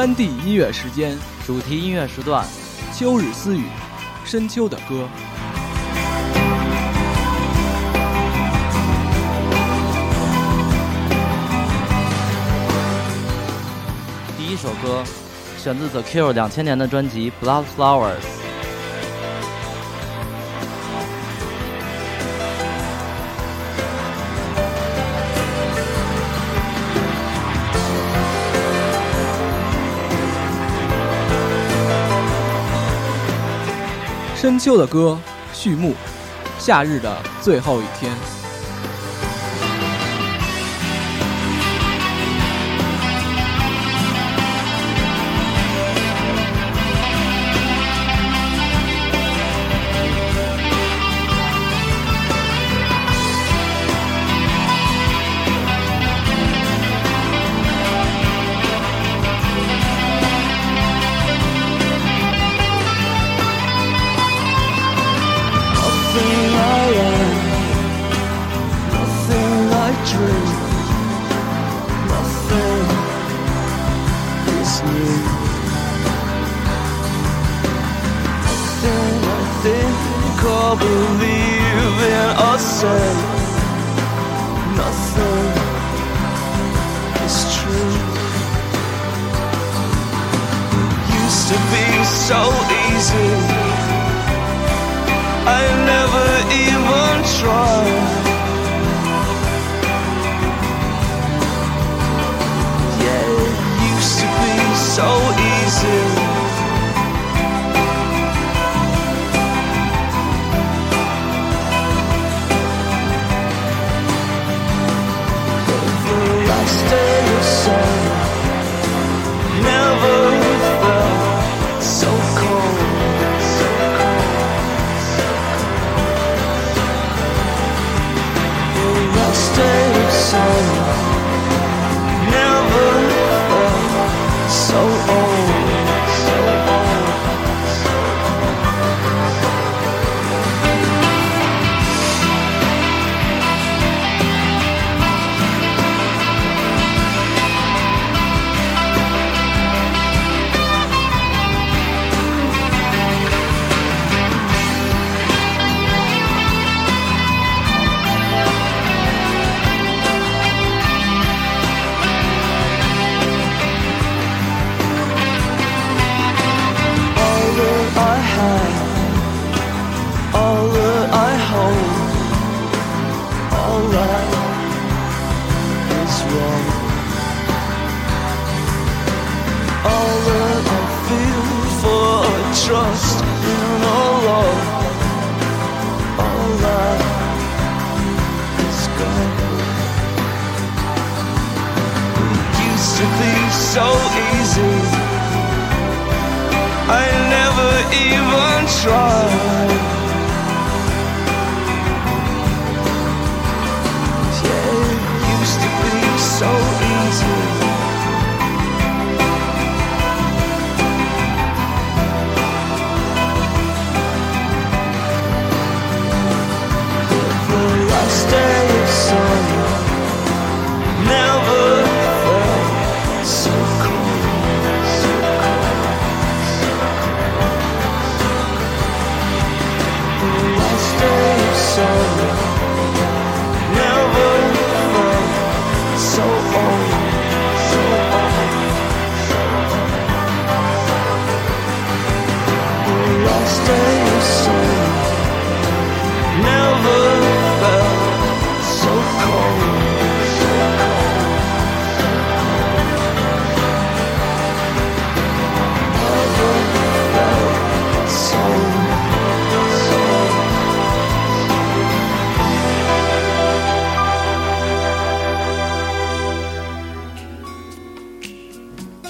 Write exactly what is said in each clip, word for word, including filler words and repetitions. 三 D 音乐时间，主题音乐时段，秋日私语，深秋的歌。第一首歌选自 The Cure 两千年的专辑 Blood Flowers。深秋的歌，序幕，夏日的最后一天。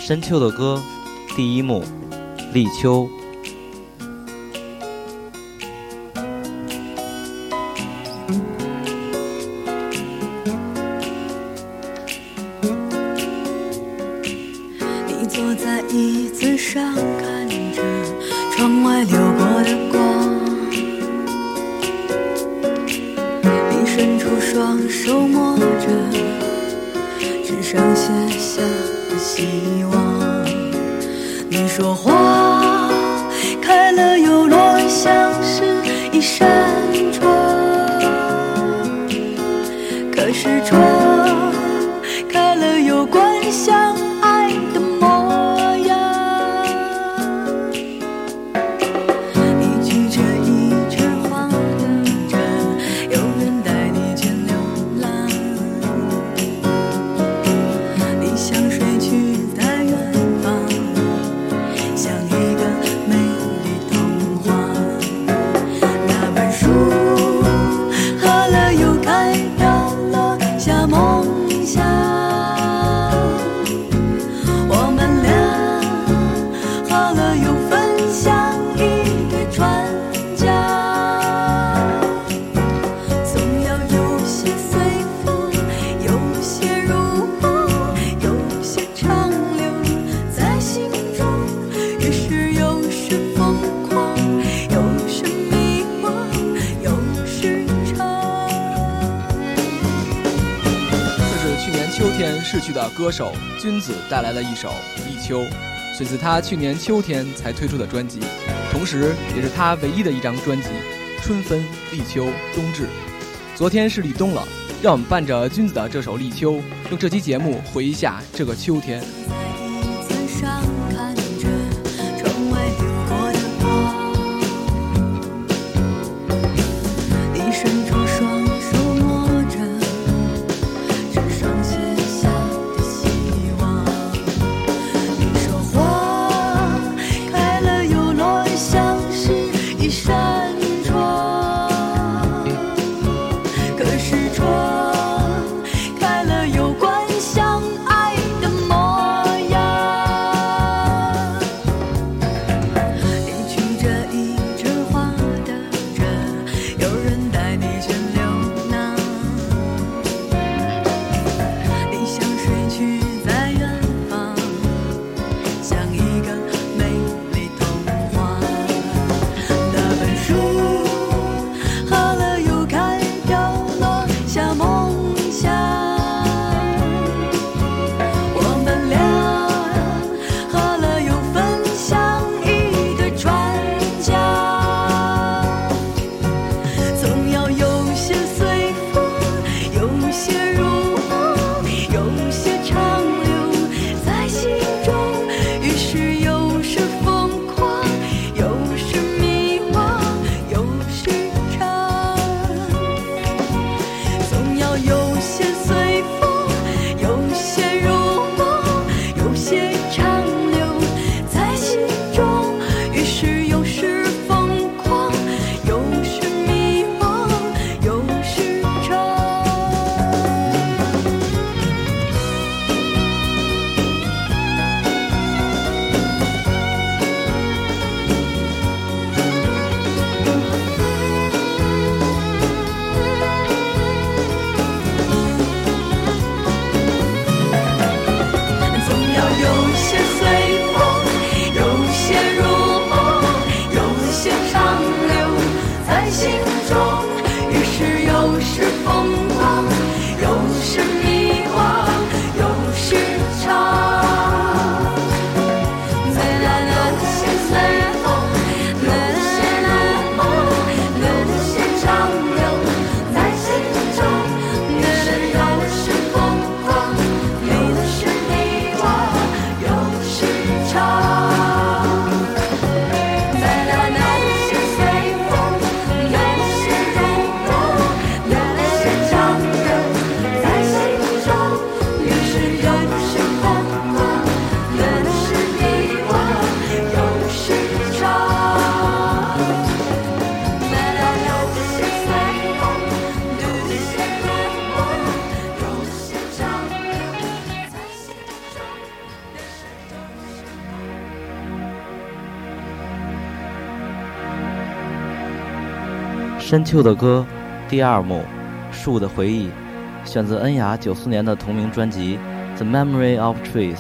深秋的歌，第一幕，立秋。你坐在椅子上，看着窗外流过的光，你伸出双手摸着纸上写下希望。你说花开了又落，像是一扇窗，可是窗开了又关，像爱的模样。一曲折一曲晃荡着，有人带你去流浪。你像水去在远方，像一个美丽童话。那本书喝了又开，飘落下梦想。逝去的歌手君子带来了一首《忆秋》，选自他去年秋天才推出的专辑，同时也是他唯一的一张专辑《春分立秋冬至》。昨天是立冬了，让我们伴着君子的这首《立秋》，用这期节目回忆一下这个秋天。深秋的歌第二幕，树的回忆，选自恩雅九四年的同名专辑 The Memory of Trees。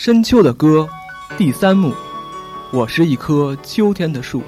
深秋的歌第三幕，我是一棵秋天的树。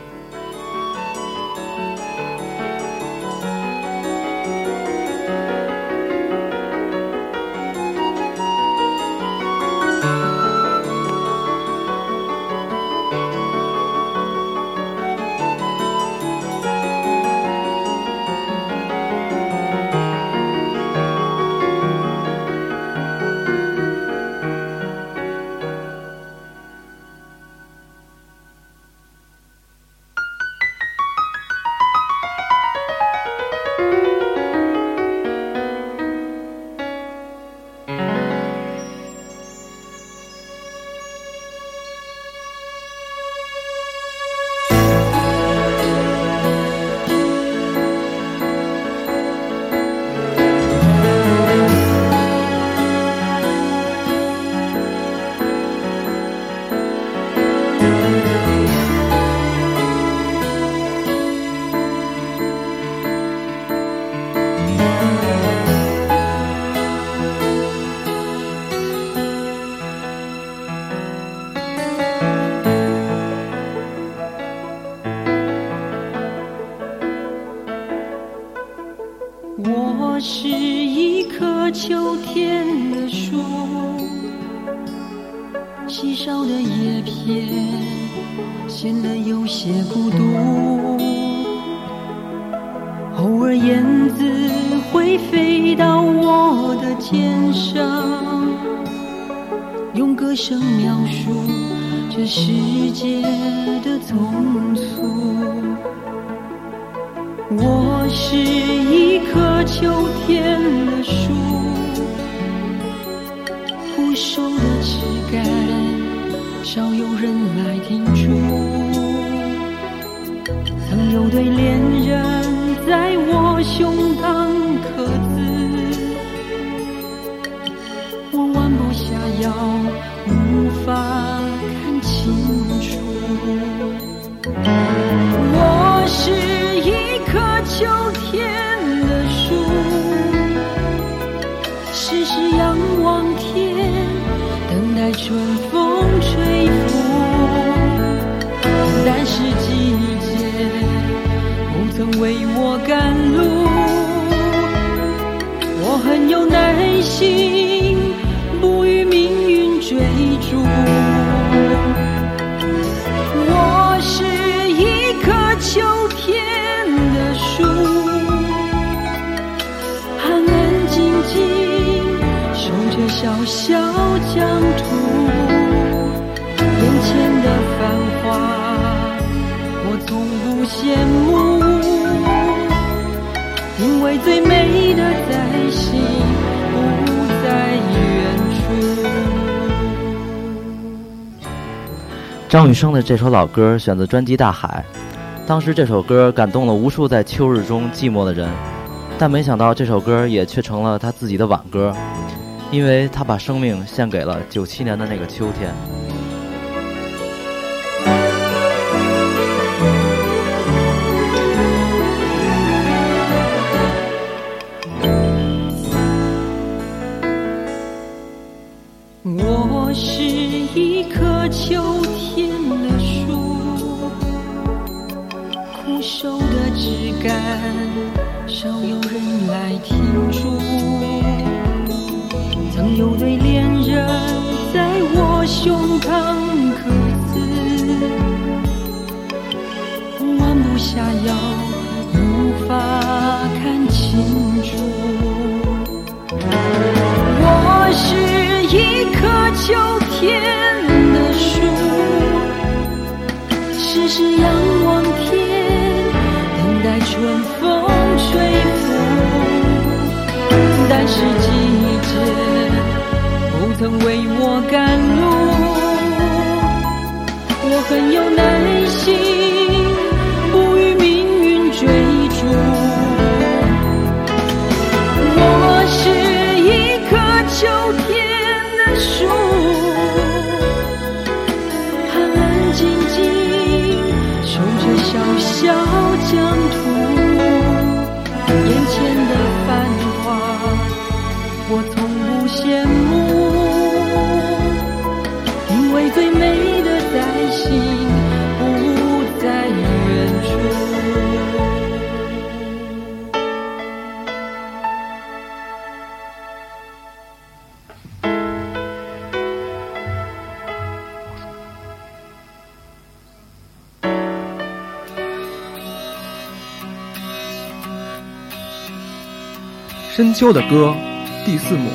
我是一棵秋天的树，稀少的叶片显得有些孤独，偶尔燕子会飞到我的肩上，用歌声描述这世界的匆促。我是一棵秋天的树，枯瘦的枝干少有人来停驻，曾有对恋人在我胸膛刻字，我弯不下腰，无法看清楚。我是一棵秋天的树，时时仰望天，等待春风吹拂，但是季节不曾为我赶路，我很有耐心，不与命运追逐。我是一棵秋天的树，安安静静守着小小疆土，眼前的繁华我从不羡慕，因为最美的在心，不在远处。张雨生的这首老歌选择专辑《大海》，当时这首歌感动了无数在秋日中寂寞的人，但没想到这首歌也却成了他自己的挽歌，因为他把生命献给了九七年的那个秋天。我是一棵秋天的树，枯瘦的枝干少有人来停驻，曾有对恋人在我胸膛刻字，我弯不下腰，无法看清楚。我是一棵秋天的树，时时仰望天，待春风吹拂，但是季节不曾为我赶路，我很有耐心，不与命运追逐。我是一棵秋天的树，安安静静守着小小疆土，眼前的繁华我从不羡慕，深秋的歌第四幕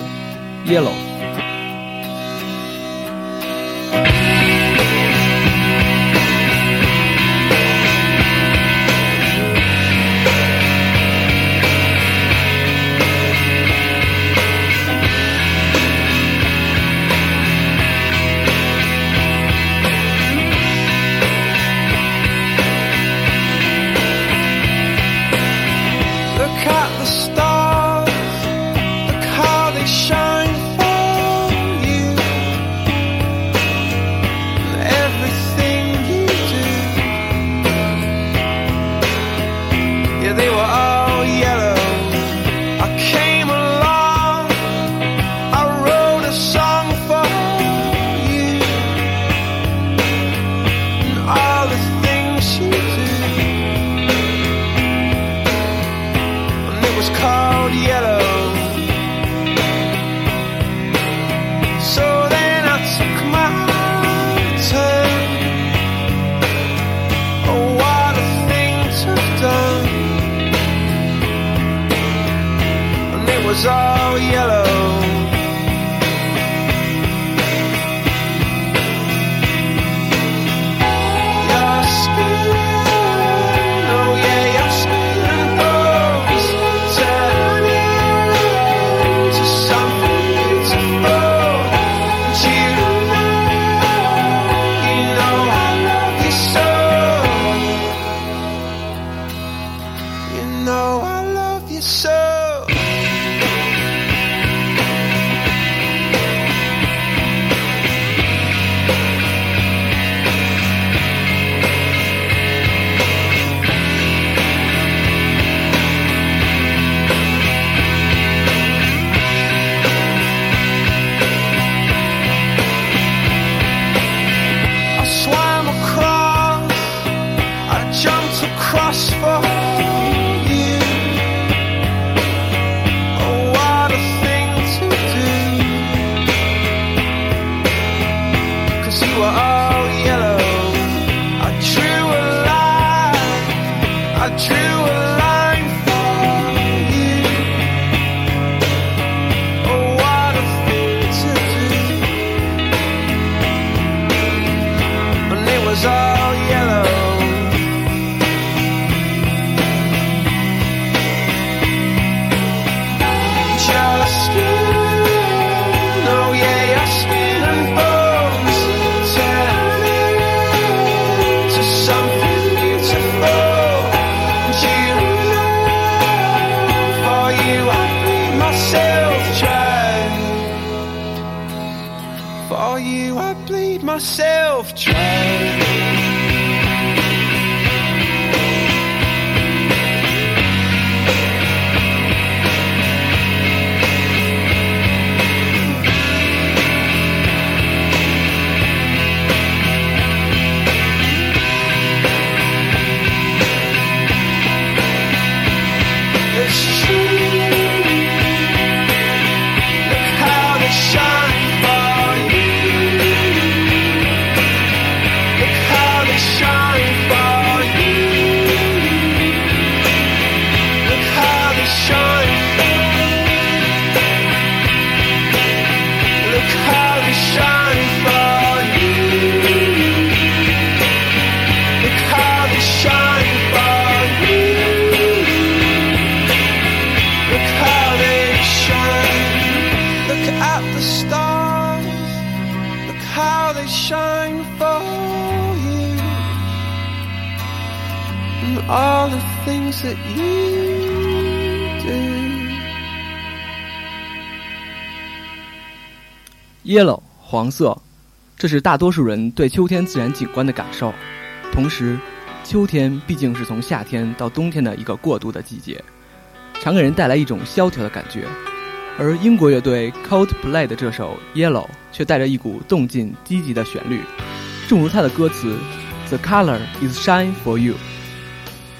Yellow。Yellow 黄色，这是大多数人对秋天自然景观的感受。同时，秋天毕竟是从夏天到冬天的一个过渡的季节，常给人带来一种萧条的感觉。而英国乐队 Coldplay 的这首 Yellow 却带着一股动静积极的旋律，正如它的歌词 The color is shine for you。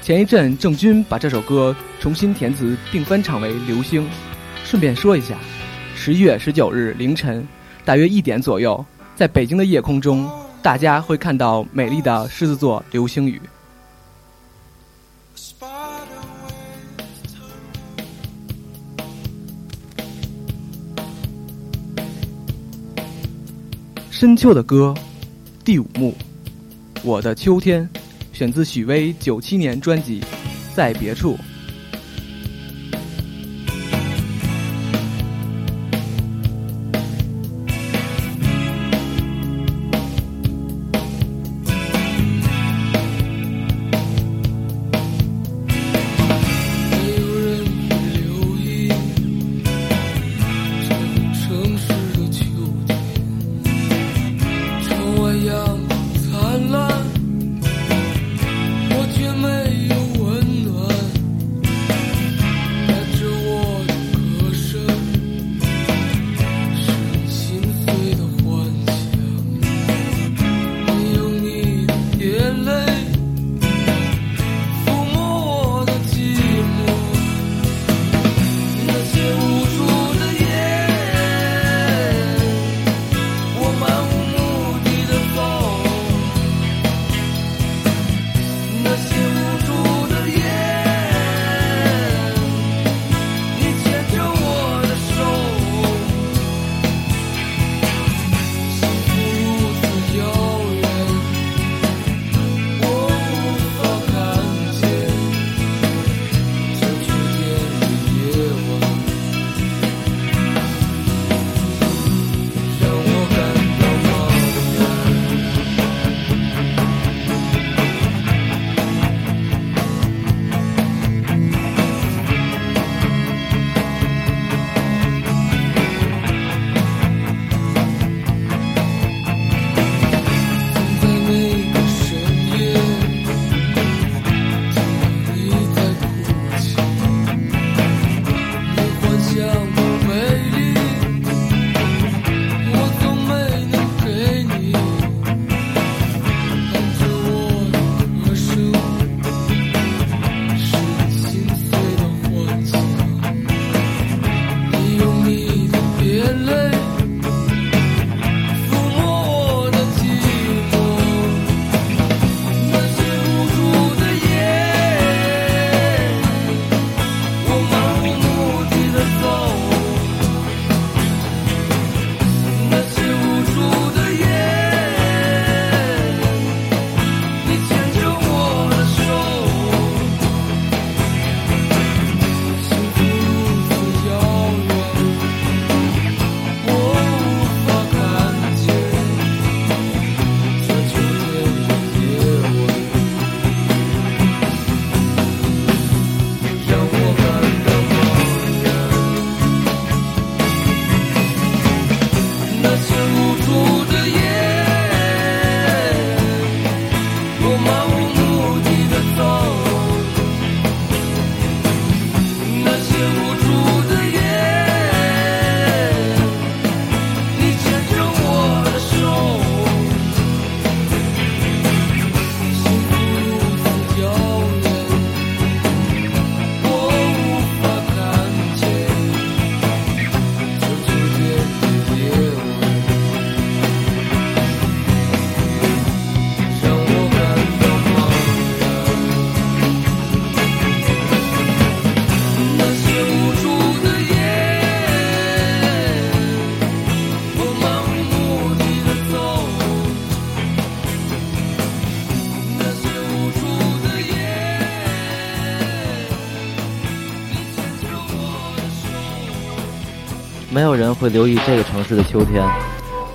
前一阵郑钧把这首歌重新填词并翻唱为流星。顺便说一下，十一月十九日凌晨大约一点左右，在北京的夜空中，大家会看到美丽的狮子座流星雨。深秋的歌第五幕，我的秋天，选自许巍九七年专辑在别处。没有人会留意这个城市的秋天，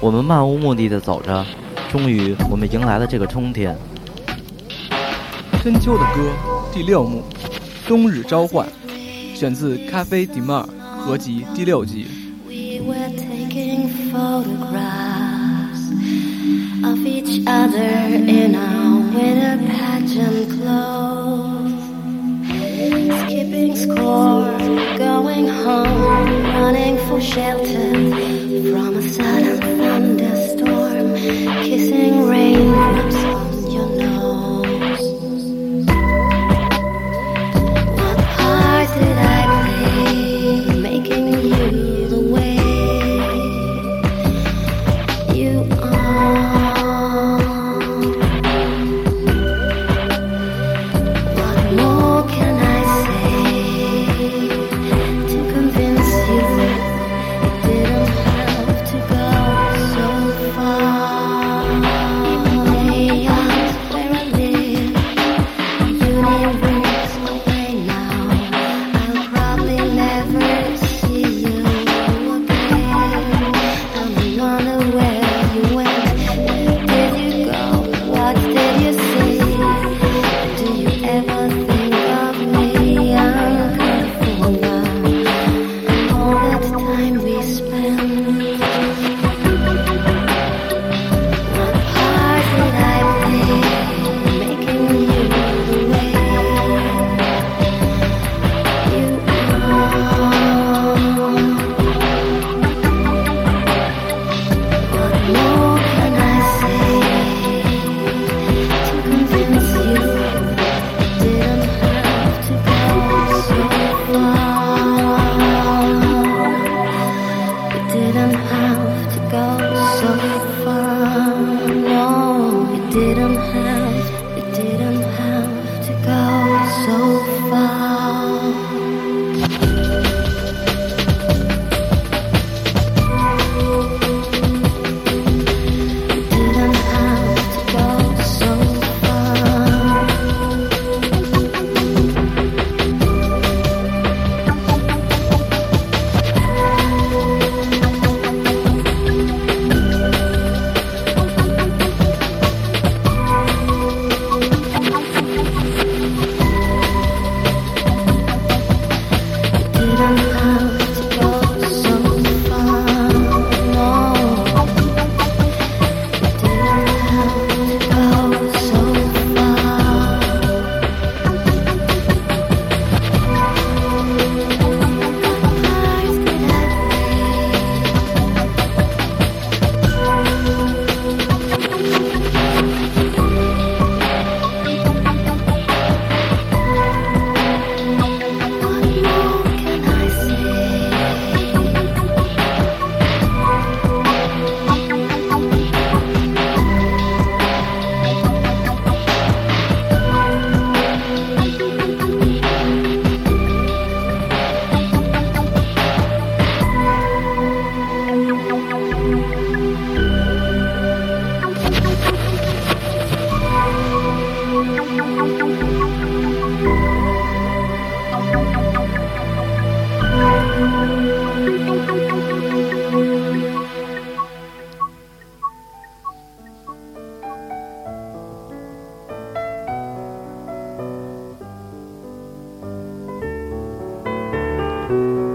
我们漫无目的的走着，终于我们迎来了这个春天。深秋的歌第六幕，冬日召唤，选自Café del Mar合集第六集。We were taking photographs of each other in our winter pageant clothes, skipping score, going home, running for shelter from a sudden thunderstorm, kissing raindrops on your nose. What part did I play, making you the way you are? What more can I say to convince you? Didn't have to go.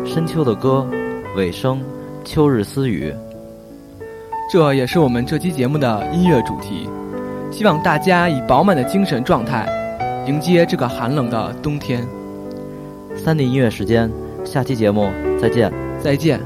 深秋的歌，尾声，秋日私语，这也是我们这期节目的音乐主题。希望大家以饱满的精神状态迎接这个寒冷的冬天。三 D 音乐时间，下期节目再见，再见。